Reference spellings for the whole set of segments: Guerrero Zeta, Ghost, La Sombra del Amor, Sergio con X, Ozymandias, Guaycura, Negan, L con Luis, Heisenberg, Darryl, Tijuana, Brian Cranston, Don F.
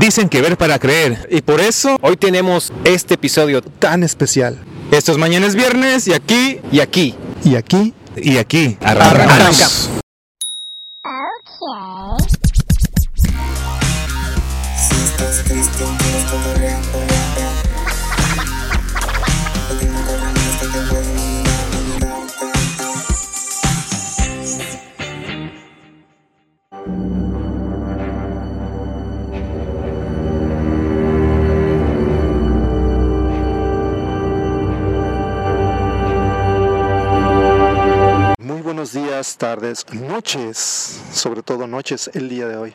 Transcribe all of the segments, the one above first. Dicen que ver para creer. Y por eso hoy tenemos este episodio tan especial. Estos mañanas viernes y aquí, y aquí, y aquí, y aquí. Arrancamos. Okay. Si estás triste, tienes todo real. Días, tardes, noches, sobre todo noches el día de hoy.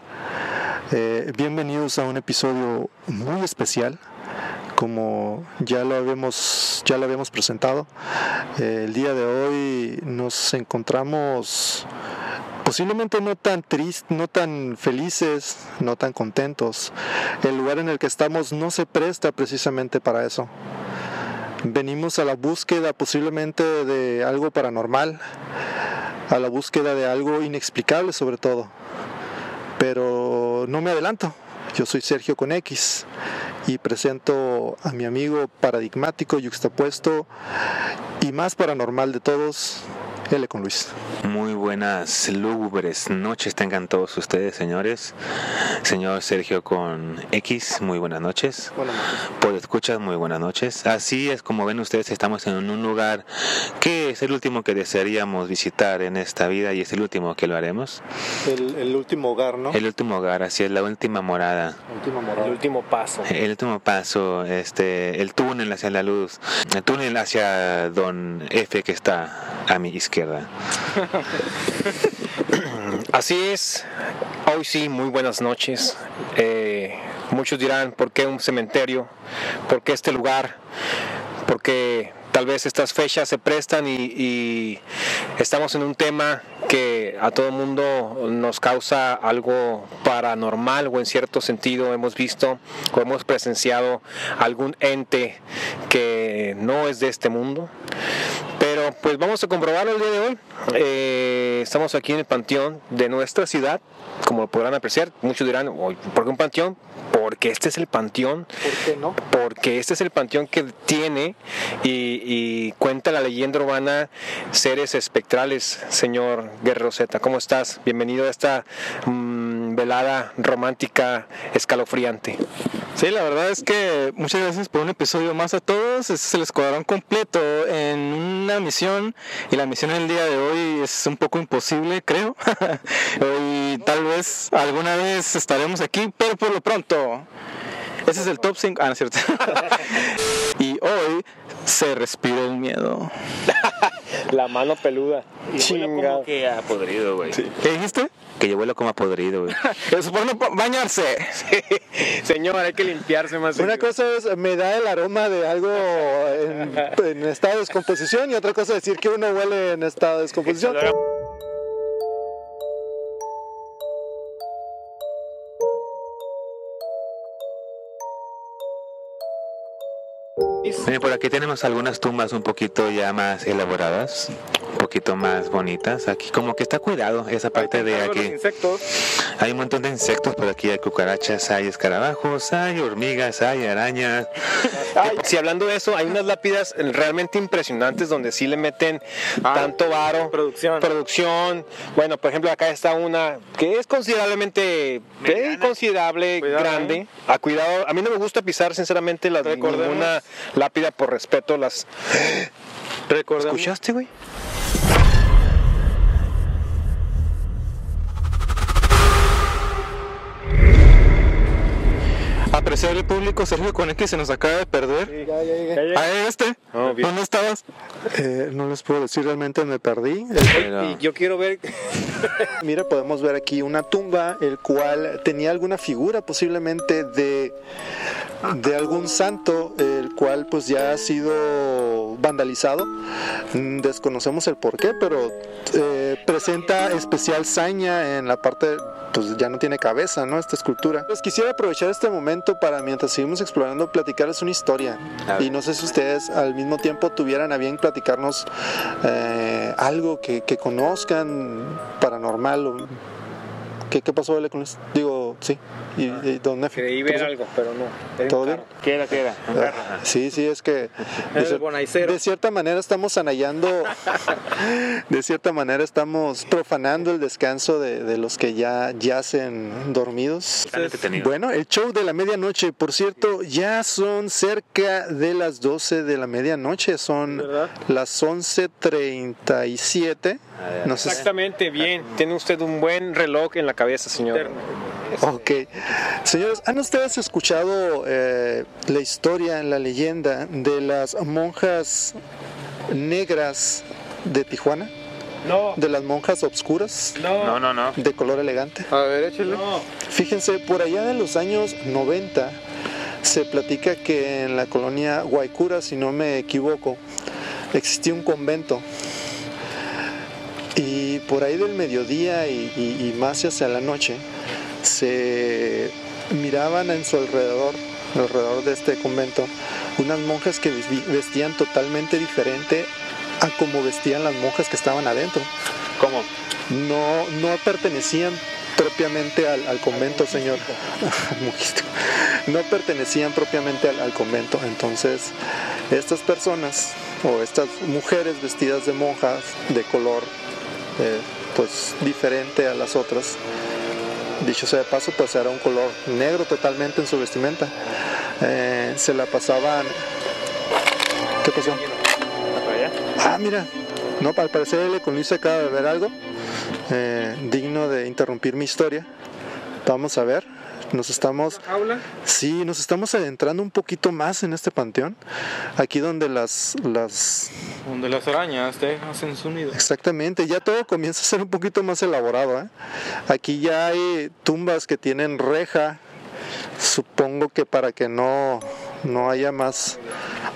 Bienvenidos a un episodio muy especial, como ya lo habíamos presentado. El día de hoy nos encontramos posiblemente no tan tristes, no tan felices, no tan contentos. El lugar en el que estamos no se presta precisamente para eso. Venimos a la búsqueda posiblemente de algo paranormal, a la búsqueda de algo inexplicable sobre todo. Pero no me adelanto, yo soy Sergio con X y presento a mi amigo paradigmático, yuxtapuesto y más paranormal de todos, L con Luis. Muy buenas, lúgubres noches tengan todos ustedes, señores. Señor Sergio con X, muy buenas noches. Buenas noches. Por escuchas, muy buenas noches. Así es, como ven ustedes, estamos en un lugar que es el último que desearíamos visitar en esta vida y es el último que lo haremos. El último hogar, ¿no? El último hogar, así es, la última morada. El último paso. El último paso, el túnel hacia la luz. El túnel hacia Don F, que está a mi izquierda. Así es, hoy sí, muy buenas noches. Muchos dirán, ¿por qué un cementerio? ¿Por qué este lugar? Porque tal vez estas fechas se prestan y estamos en un tema que a todo mundo nos causa algo paranormal, o en cierto sentido hemos visto o hemos presenciado algún ente que no es de este mundo. Pero pues vamos a comprobarlo el día de hoy. Estamos aquí en el panteón de nuestra ciudad, como lo podrán apreciar. Muchos dirán, ¿por qué un panteón? Porque este es el panteón. ¿Por qué no? Porque este es el panteón que tiene y cuenta la leyenda urbana seres espectrales. Señor Guerrero Zeta, ¿cómo estás? Bienvenido a esta velada romántica escalofriante. Sí, la verdad es que muchas gracias por un episodio más a todos. Este es el escuadrón completo en una misión, y la misión del día de hoy es un poco imposible, creo. Y tal vez alguna vez estaremos aquí, pero por lo pronto ese es el top 5. Ah, no es cierto. Y hoy se respira el miedo. La mano peluda. Chinga. Como que ha podrido, güey. Sí. ¿Qué dijiste? Que yo vuelo como a podrido, güey. Es bueno bañarse. Sí. Señor, hay que limpiarse más. Una cosa es, me da el aroma de algo en estado de descomposición, y otra cosa es decir que uno huele en estado de descomposición. Por aquí tenemos algunas tumbas un poquito ya más elaboradas, un poquito más bonitas. Aquí como que está cuidado esa parte de aquí. Hay un montón de insectos por aquí, hay cucarachas, hay escarabajos, hay hormigas, hay arañas. Sí, hablando de eso, hay unas lápidas realmente impresionantes donde sí le meten tanto varo, producción. Bueno, por ejemplo, acá está una que es considerable, cuidado, grande. A cuidado, a mí no me gusta pisar sinceramente ninguna lápida por respeto las. Recordemos. ¿Escuchaste, güey? Apreciable público, Sergio con X se nos acaba de perder. Sí, ya. ¿A este? Oh, ¿dónde estabas? No les puedo decir, realmente me perdí. Y yo quiero ver. Mira, podemos ver aquí una tumba, el cual tenía alguna figura posiblemente de algún santo, el cual pues ya ha sido vandalizado. Desconocemos el porqué, pero presenta especial saña en la parte, pues ya no tiene cabeza, ¿no? Esta escultura. Pues quisiera aprovechar este momento para, mientras seguimos explorando, platicarles una historia. Y no sé si ustedes al mismo tiempo tuvieran a bien platicarnos algo que conozcan paranormal. ¿Qué pasó, L con esto? Digo, sí. y Don F. Creí ver algo, pero no. ¿Todo bien? ¿Qué era? Sí, es que de cierta manera estamos anayando, de cierta manera estamos profanando el descanso de los que ya yacen dormidos. Bueno, el show de la medianoche, por cierto, ya son cerca de las 12 de la medianoche, son las 11:37. No sé. Exactamente, bien. Tiene usted un buen reloj en la cabeza, señor. Ok. Señores, ¿han ustedes escuchado la historia, la leyenda de las monjas negras de Tijuana? No. ¿De las monjas obscuras? No. ¿De color elegante? A ver, échale. No. Fíjense, por allá de los años 90 se platica que en la colonia Guaycura, si no me equivoco, existía un convento. Y por ahí del mediodía y más hacia la noche se miraban en su alrededor de este convento, unas monjas que vestían totalmente diferente a como vestían las monjas que estaban adentro. ¿Cómo? No pertenecían propiamente al convento, señor. No pertenecían propiamente al convento. Entonces, estas personas o estas mujeres vestidas de monjas de color pues diferente a las otras, dicho sea de paso, pues era un color negro totalmente en su vestimenta, se la pasaban. ¿Qué pasó? Ah, mira. No, al parecer L con Luis acaba de ver algo digno de interrumpir mi historia. Vamos a ver. Nos estamos adentrando un poquito más en este panteón. Aquí donde las arañas hacen su nido. Exactamente, ya todo comienza a ser un poquito más elaborado, ¿eh? Aquí ya hay tumbas que tienen reja, supongo que para que no haya más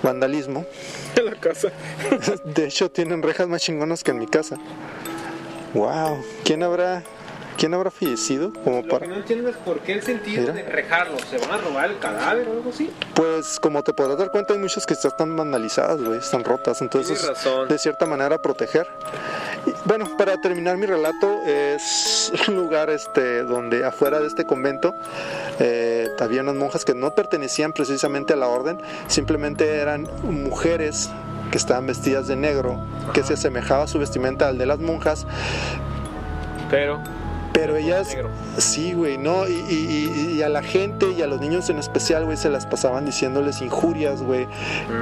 vandalismo. En la casa. De hecho, tienen rejas más chingonas que en mi casa. Wow, ¿Quién habrá fallecido? Como para... No entiendes por qué el sentido de rejarlos. ¿Se van a robar el cadáver o algo así? Pues como te podrás dar cuenta, hay muchas que están vandalizadas, güey, están rotas. Entonces, de cierta manera, proteger. Y, bueno, para terminar mi relato, es un lugar donde afuera de este convento había unas monjas que no pertenecían precisamente a la orden, simplemente eran mujeres que estaban vestidas de negro, que se asemejaba a su vestimenta al de las monjas. Pero ellas, sí, güey, ¿no? Y a la gente y a los niños en especial, güey, se las pasaban diciéndoles injurias, güey,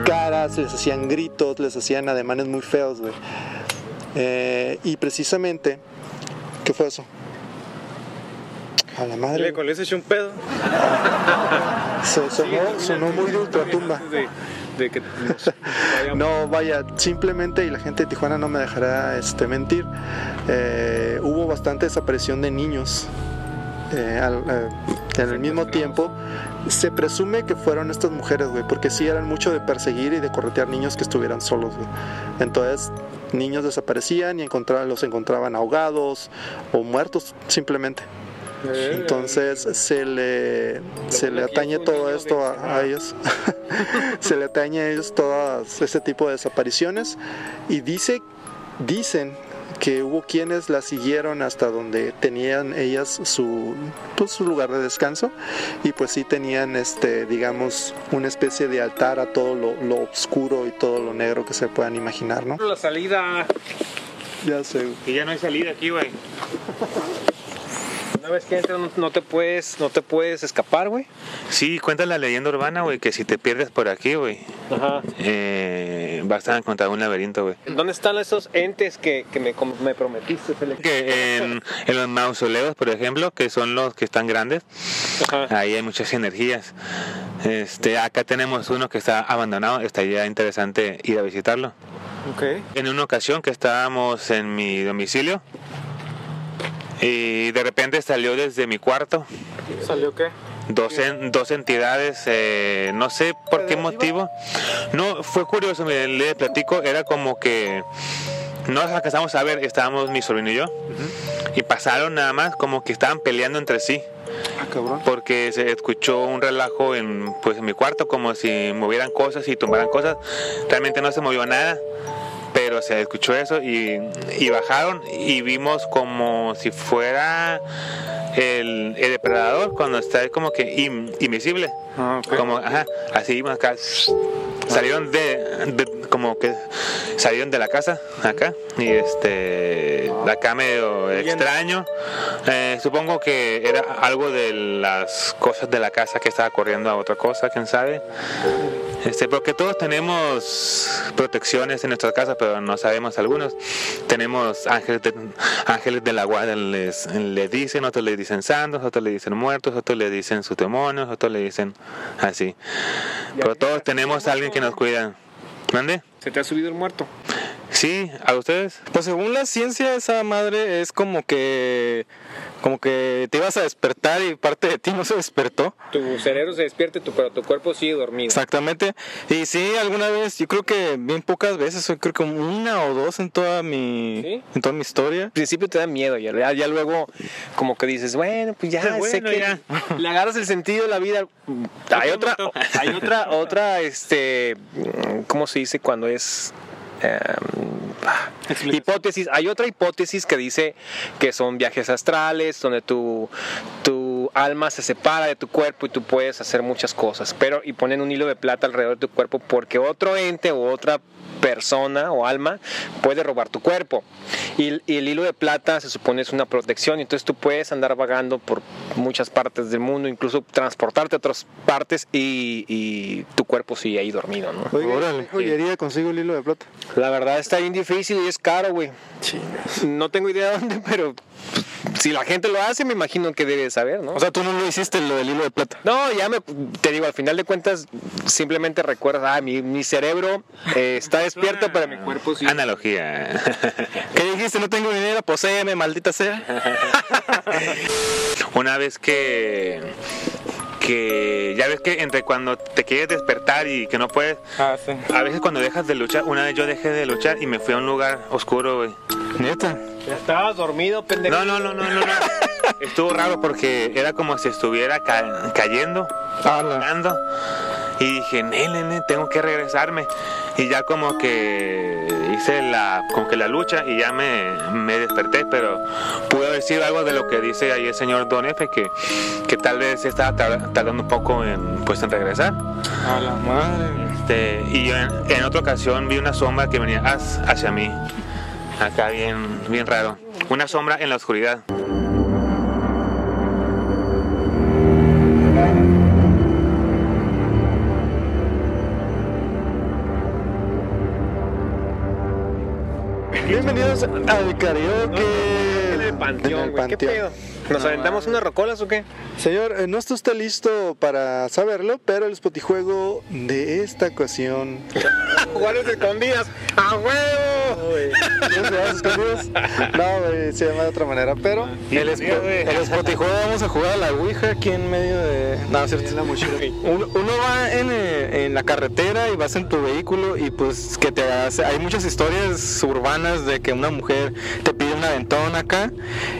caras, les hacían gritos, les hacían ademanes muy feos, güey. Y precisamente, ¿qué fue eso? A la madre. Le con ese un pedo. Sonó muy de ultratumba. De que no, vaya, simplemente, y la gente de Tijuana no me dejará mentir, hubo bastante desaparición de niños en el mismo tiempo. Se presume que fueron estas mujeres, güey, porque sí eran mucho de perseguir y de corretear niños que estuvieran solos, güey. Entonces, niños desaparecían y los encontraban ahogados o muertos, simplemente. Entonces se le atañe todo esto a ellos. Se le atañe a ellos todo este tipo de desapariciones. Y dicen que hubo quienes las siguieron hasta donde tenían ellas su lugar de descanso. Y pues sí tenían digamos, una especie de altar a todo lo oscuro y todo lo negro que se puedan imaginar, ¿no? La salida. Ya sé. Que ya no hay salida aquí, güey. Una vez que entras no te puedes escapar, güey. Sí, cuenta la leyenda urbana, güey, que si te pierdes por aquí, güey, vas a encontrar un laberinto, güey. ¿Dónde están esos entes que me prometiste? Que en los mausoleos, por ejemplo, que son los que están grandes. Ajá. Ahí hay muchas energías. Acá tenemos uno que está abandonado, estaría interesante ir a visitarlo. Okay. En una ocasión que estábamos en mi domicilio, y de repente salió desde mi cuarto. ¿Salió qué? Dos entidades, no sé por qué motivo. No, fue curioso, le platico. Era como que no nos alcanzamos a ver, estábamos mi sobrino y yo. Uh-huh. Y pasaron nada más, como que estaban peleando entre sí. Ah, cabrón. Porque se escuchó un relajo en mi cuarto, como si movieran cosas y tumbaran cosas. Realmente no se movió nada, pero se escuchó eso y bajaron y vimos como si fuera el depredador cuando está como que invisible, okay, como ajá, así acá salieron de como que salieron de la casa acá y acá medio extraño, supongo que era algo de las cosas de la casa que estaba corriendo a otra cosa, quién sabe. Porque todos tenemos protecciones en nuestras casas, pero no sabemos algunos. Tenemos ángeles del agua, les dicen, otros le dicen santos, otros le dicen muertos, otros le dicen sus demonios, otros le dicen así. Pero todos tenemos a alguien que nos cuida. ¿Mande? ¿Se te ha subido el muerto? Sí, ¿a ustedes? Pues según la ciencia, esa madre es como que te ibas a despertar y parte de ti no se despertó. Tu cerebro se despierte, pero tu cuerpo sigue dormido. Exactamente. Y sí, alguna vez, yo creo que bien pocas veces, yo creo que una o dos en toda mi, ¿sí?, en toda mi historia. Al principio te da miedo, ya luego como que dices, bueno, pues ya bueno, sé que ya le agarras el sentido de la vida. Hay otra ¿cómo se dice cuando es? Hipótesis, hay otra hipótesis que dice que son viajes astrales donde tu alma se separa de tu cuerpo y tú puedes hacer muchas cosas, pero y ponen un hilo de plata alrededor de tu cuerpo porque otro ente o otra persona o alma puede robar tu cuerpo y el hilo de plata se supone es una protección, entonces tú puedes andar vagando por muchas partes del mundo, incluso transportarte a otras partes y tu cuerpo sigue ahí dormido, ¿no? Oiga, joyería consigo el hilo de plata. La verdad está bien difícil y es caro, güey. No tengo idea de dónde, pero si la gente lo hace, me imagino que debe saber, ¿no? O sea, tú no lo hiciste lo del hilo de plata. No, te digo, al final de cuentas, simplemente recuerdas, mi cerebro está despierto, pero mi cuerpo sí. Analogía. ¿Qué dijiste? No tengo dinero, poséeme, maldita sea. Una vez que ya ves que entre cuando te quieres despertar y que no puedes, sí, a veces cuando dejas de luchar, una vez yo dejé de luchar y me fui a un lugar oscuro, güey. ¿Neta? ¿Estabas dormido, pendejo? No. Estuvo raro porque era como si estuviera cayendo, volando, y dije, nene, tengo que regresarme. Y ya como que hice la lucha y ya me desperté, pero pude decir algo de lo que dice ahí el señor Don F, que tal vez estaba tardando un poco en regresar. A la madre. Y yo en otra ocasión vi una sombra que venía hacia mí, acá bien raro, una sombra en la oscuridad. Bienvenidos al karaoke en el panteón, güey. ¿Qué pedo? ¿Nos aventamos unas rocolas o qué? Señor, no está listo para saberlo, pero el spotijuego de esta ocasión. ¿Jugar escondidas? ¡A huevo! No, güey, se llama de otra manera, pero el spotijuego vamos a jugar a la ouija aquí en medio de... No, cierto. Uno va en la carretera y vas en tu vehículo y pues que te hace... Hay muchas historias urbanas de que una mujer te pide un aventón acá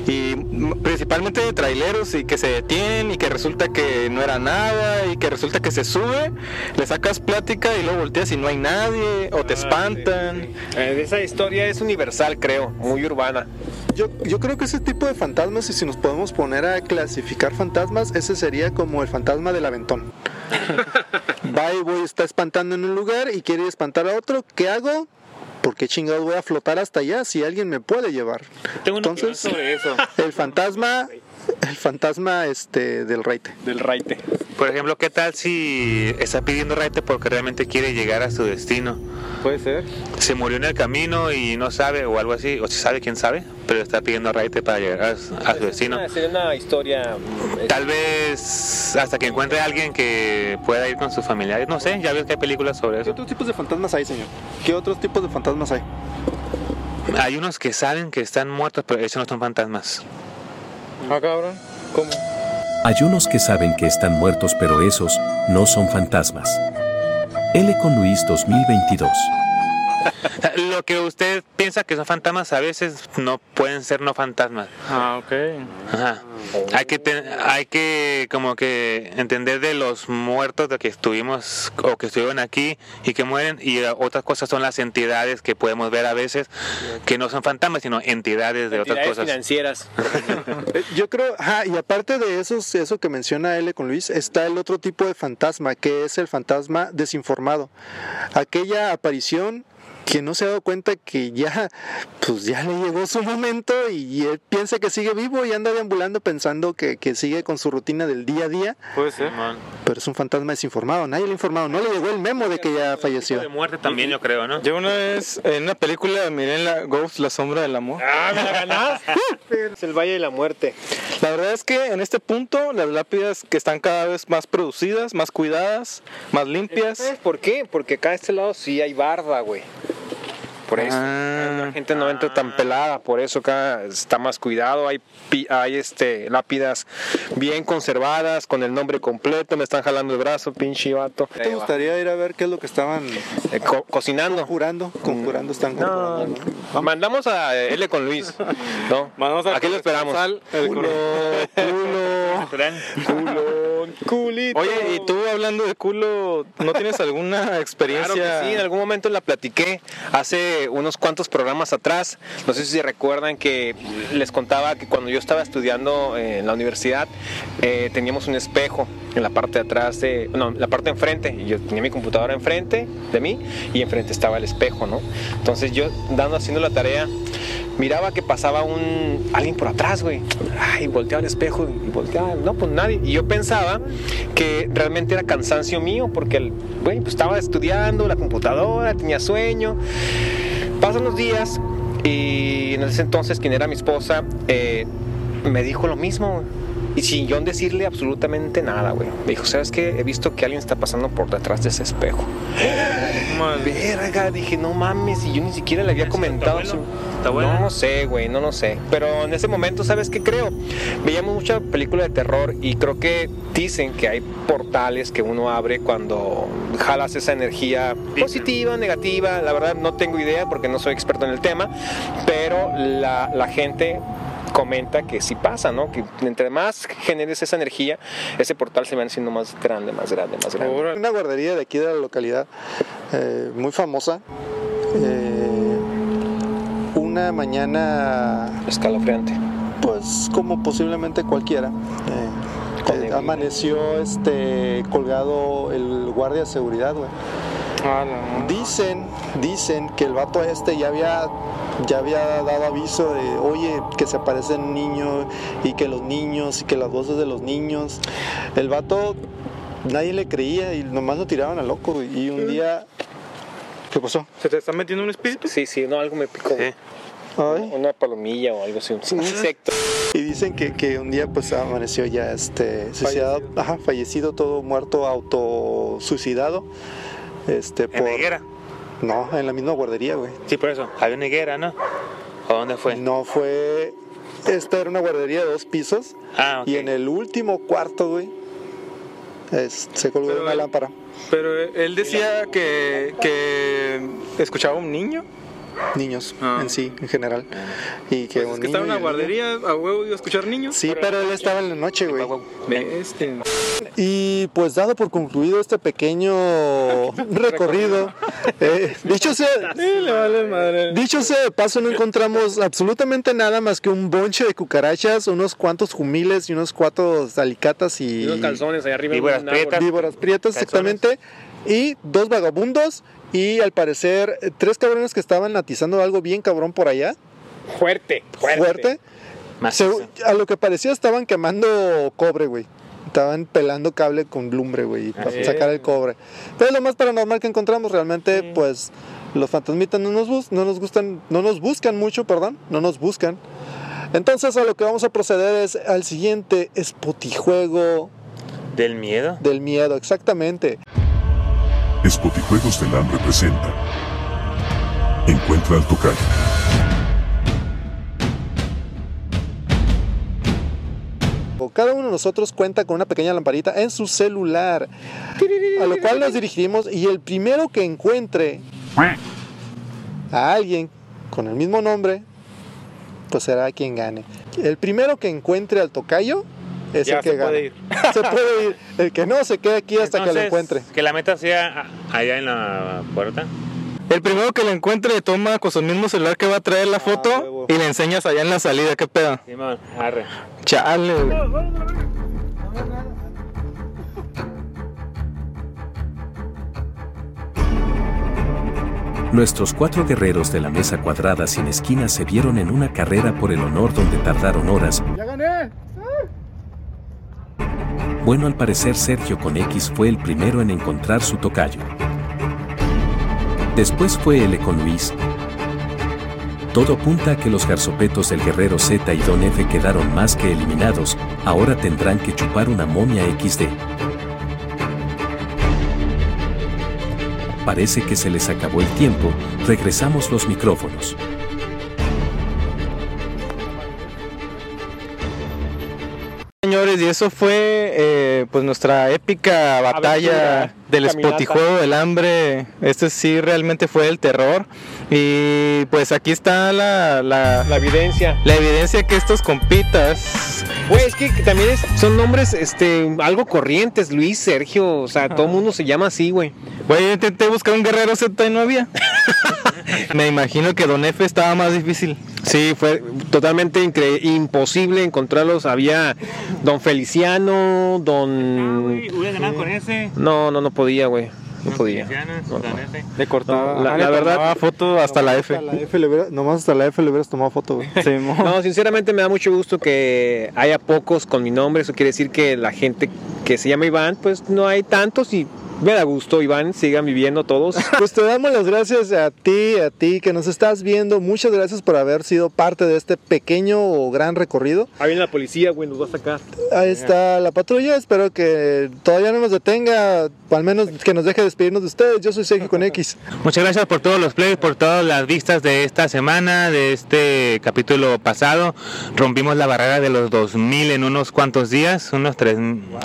y principalmente de traileros y que se detienen y que resulta que no era nada y que resulta que se sube, le sacas plática y luego volteas y no hay nadie o te espantan. Sí. Esa historia es universal, creo, muy urbana. Yo creo que ese tipo de fantasmas, y si nos podemos poner a clasificar fantasmas, ese sería como el fantasma del aventón. Va y está espantando en un lugar y quiere espantar a otro, ¿qué hago? ¿Por qué chingados voy a flotar hasta allá si alguien me puede llevar? Tengo una opinión sobre eso. El fantasma del raite. Por ejemplo, ¿qué tal si está pidiendo raite porque realmente quiere llegar a su destino? Puede ser. Se murió en el camino y no sabe o algo así, o si sabe, quién sabe, pero está pidiendo raite para llegar a su destino. Sería una historia... Tal vez hasta que encuentre a alguien que pueda ir con sus familiares, no sé, ya ves que hay películas sobre eso. ¿Qué otros tipos de fantasmas hay, señor? ¿Qué otros tipos de fantasmas hay? Hay unos que saben que están muertos, pero esos no son fantasmas. Ah, cabrón, ¿cómo? Hay unos que saben que están muertos, pero esos no son fantasmas. L con Luis 2022. Lo que usted piensa que son fantasmas a veces no pueden ser no fantasmas. Ah, ok. Ajá. Hay que como que entender de los muertos de que estuvimos o que estuvieron aquí y que mueren, y otras cosas son las entidades que podemos ver a veces que no son fantasmas sino entidades de otras cosas financieras. Yo creo, ajá, y aparte de eso que menciona L con Luis, está el otro tipo de fantasma que es el fantasma desinformado, aquella aparición que no se ha dado cuenta que ya, pues ya le llegó su momento y él piensa que sigue vivo y anda deambulando pensando que sigue con su rutina del día a día. Puede ser. Pero es un fantasma desinformado, nadie le ha informado, no le llegó el memo de que ya falleció. De muerte también, yo creo, ¿no? Yo una vez en una película miré en la Ghost, La Sombra del Amor. ¡Ah, me la ganaste! Es el Valle de la Muerte. La verdad es que en este punto las lápidas que están cada vez más producidas, más cuidadas, más limpias. ¿Sabes por qué? Porque acá de este lado sí hay barda, güey. Por eso la gente no entra tan pelada, por eso acá está más cuidado, hay lápidas bien conservadas con el nombre completo. Me están jalando el brazo, pinche vato. ¿Te gustaría ir a ver qué es lo que estaban cocinando? Conjurando, están conjurando, ¿no? Mandamos a L con Luis, ¿no? Aquí lo esperamos. Culito. Oye, y tú hablando de culo, ¿no tienes alguna experiencia? Claro que sí, en algún momento la platiqué hace unos cuantos programas atrás. No sé si recuerdan que les contaba que cuando yo estaba estudiando en la universidad teníamos un espejo en la parte de atrás, la parte de enfrente. Yo tenía mi computadora enfrente de mí y enfrente estaba el espejo, ¿no? Entonces yo haciendo la tarea, miraba que pasaba alguien por atrás, güey. Ay, volteaba el espejo y volteaba, no, pues nadie. Y yo pensaba que realmente era cansancio mío porque, güey, pues estaba estudiando la computadora, tenía sueño. Pasan los días y en ese entonces quien era mi esposa me dijo lo mismo, y sin yo decirle absolutamente nada, güey. Me dijo, ¿sabes qué? He visto que alguien está pasando por detrás de ese espejo. Verga, dije, no mames, y yo ni siquiera le había comentado. No sé, güey, no sé. Pero en ese momento, ¿sabes qué creo? Veíamos mucha película de terror y creo que dicen que hay portales que uno abre cuando jalas esa energía positiva, negativa. La verdad no tengo idea porque no soy experto en el tema, pero la gente comenta que sí pasa, ¿no? Que entre más generes esa energía, ese portal se va haciendo más grande, más grande, más grande. Una guardería de aquí de la localidad, muy famosa, una mañana escalofriante, pues como posiblemente cualquiera, amaneció colgado el guardia de seguridad, güey. Dicen que el vato ya había dado aviso de, oye, que se aparecen niños y que los niños y que las voces de los niños. El vato nadie le creía y nomás lo tiraban a loco. Y un día, ¿qué pasó? ¿Se te está metiendo un espíritu? Sí, no, algo me picó. Sí. Una palomilla o algo así, un insecto. Y dicen que un día pues amaneció ya suicidado, fallecido, todo muerto, autosuicidado. ¿En higuera? No, en la misma guardería, güey. Sí, por eso. Había una higuera, ¿no? ¿O dónde fue? No fue. Esta era una guardería de 2 pisos. Ah, ok. Y en el último cuarto, güey, se colgó una lámpara. Pero él decía que escuchaba a un niño. Niños en general. Y que pues es que estaba en una guardería, a huevo iba a escuchar niños. Sí, pero él estaba en la noche, güey. Y pues dado por concluido este pequeño recorrido, dicho sea de paso, no encontramos absolutamente nada más que un bonche de cucarachas, unos cuantos jumiles y unos 4 alicatas y unos calzones allá arriba, víboras prietas, exactamente, y 2 vagabundos. Y al parecer 3 cabrones que estaban atizando algo bien cabrón por allá. Fuerte. A lo que parecía estaban quemando cobre, güey. Estaban pelando cable con lumbre, güey, para sacar el cobre. Pero lo más paranormal que encontramos realmente, pues los fantasmitas no nos buscan. Entonces a lo que vamos a proceder es al siguiente espotijuego del miedo. Del miedo, exactamente. Espotijuegos del Hambre presenta Encuentra al Tocayo. Cada uno de nosotros cuenta con una pequeña lamparita en su celular, a lo cual nos dirigimos, y el primero que encuentre a alguien con el mismo nombre, pues será quien gane. El primero que encuentre al tocayo es ya el que gana. Se puede ir. El que no se queda aquí hasta entonces, que lo encuentre. Que la meta sea allá en la puerta. El primero que lo encuentre toma con su mismo celular que va a traer la foto huevo. Y le enseñas allá en la salida. ¿Qué pedo? Sí, man. Arre. Chale. Nuestros cuatro guerreros de la mesa cuadrada sin esquinas se vieron en una carrera por el honor donde tardaron horas. ¡Ya gané! Bueno, al parecer Sergio con X fue el primero en encontrar su tocayo. Después fue L con Luis. Todo apunta a que los garzopetos del Guerrero Z y Don F quedaron más que eliminados, ahora tendrán que chupar una momia XD. Parece que se les acabó el tiempo, regresamos los micrófonos. Señores, y eso fue pues nuestra épica batalla aventura, del espotijuego del hambre. Este sí realmente fue el terror. Y pues aquí está la evidencia. La evidencia que estos compitas. Güey, es que también son nombres algo corrientes, Luis, Sergio. O sea, Todo el mundo se llama así, güey. Güey, yo intenté buscar un Guerrero Z y no había. Me imagino que Don F estaba más difícil. Sí, fue totalmente imposible encontrarlos. Había Don Feliciano, Don... Hubiera ganado con ese. No podía, güey. No podía. Le cortaba. La verdad, foto hasta la F. Nomás hasta la F le hubieras tomado foto, güey. No, sinceramente me da mucho gusto que haya pocos con mi nombre. Eso quiere decir que la gente que se llama Iván, pues no hay tantos y... Me da gusto, Iván, sigan viviendo todos. Pues te damos las gracias a ti que nos estás viendo. Muchas gracias por haber sido parte de este pequeño o gran recorrido. Ahí viene la policía, güey, nos va a sacar. Ahí está la patrulla, espero que todavía no nos detenga, al menos que nos deje despedirnos de ustedes. Yo soy Sergio con X. Muchas gracias por todos los plays, por todas las vistas de esta semana, de este capítulo pasado. Rompimos la barrera de los 2000 en unos cuantos días, unos 3,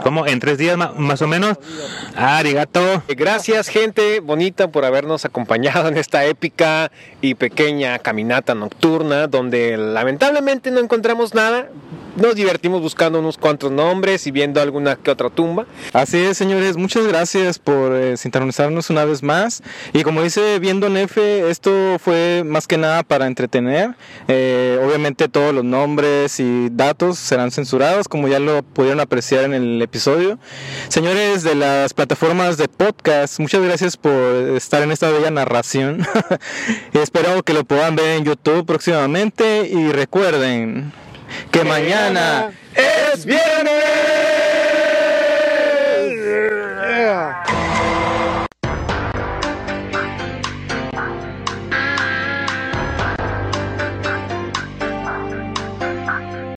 como en 3 días más o menos. Gracias, gente bonita, por habernos acompañado en esta épica y pequeña caminata nocturna donde lamentablemente no encontramos nada. Nos divertimos buscando unos cuantos nombres y viendo alguna que otra tumba. Así es, señores, muchas gracias por sintonizarnos una vez más. Y como dice bien Don F, esto fue más que nada para entretener. Obviamente todos los nombres y datos serán censurados, como ya lo pudieron apreciar en el episodio. Señores de las plataformas de podcast, muchas gracias por estar en esta bella narración. Espero que lo puedan ver en YouTube próximamente y recuerden... Que mañana es viernes.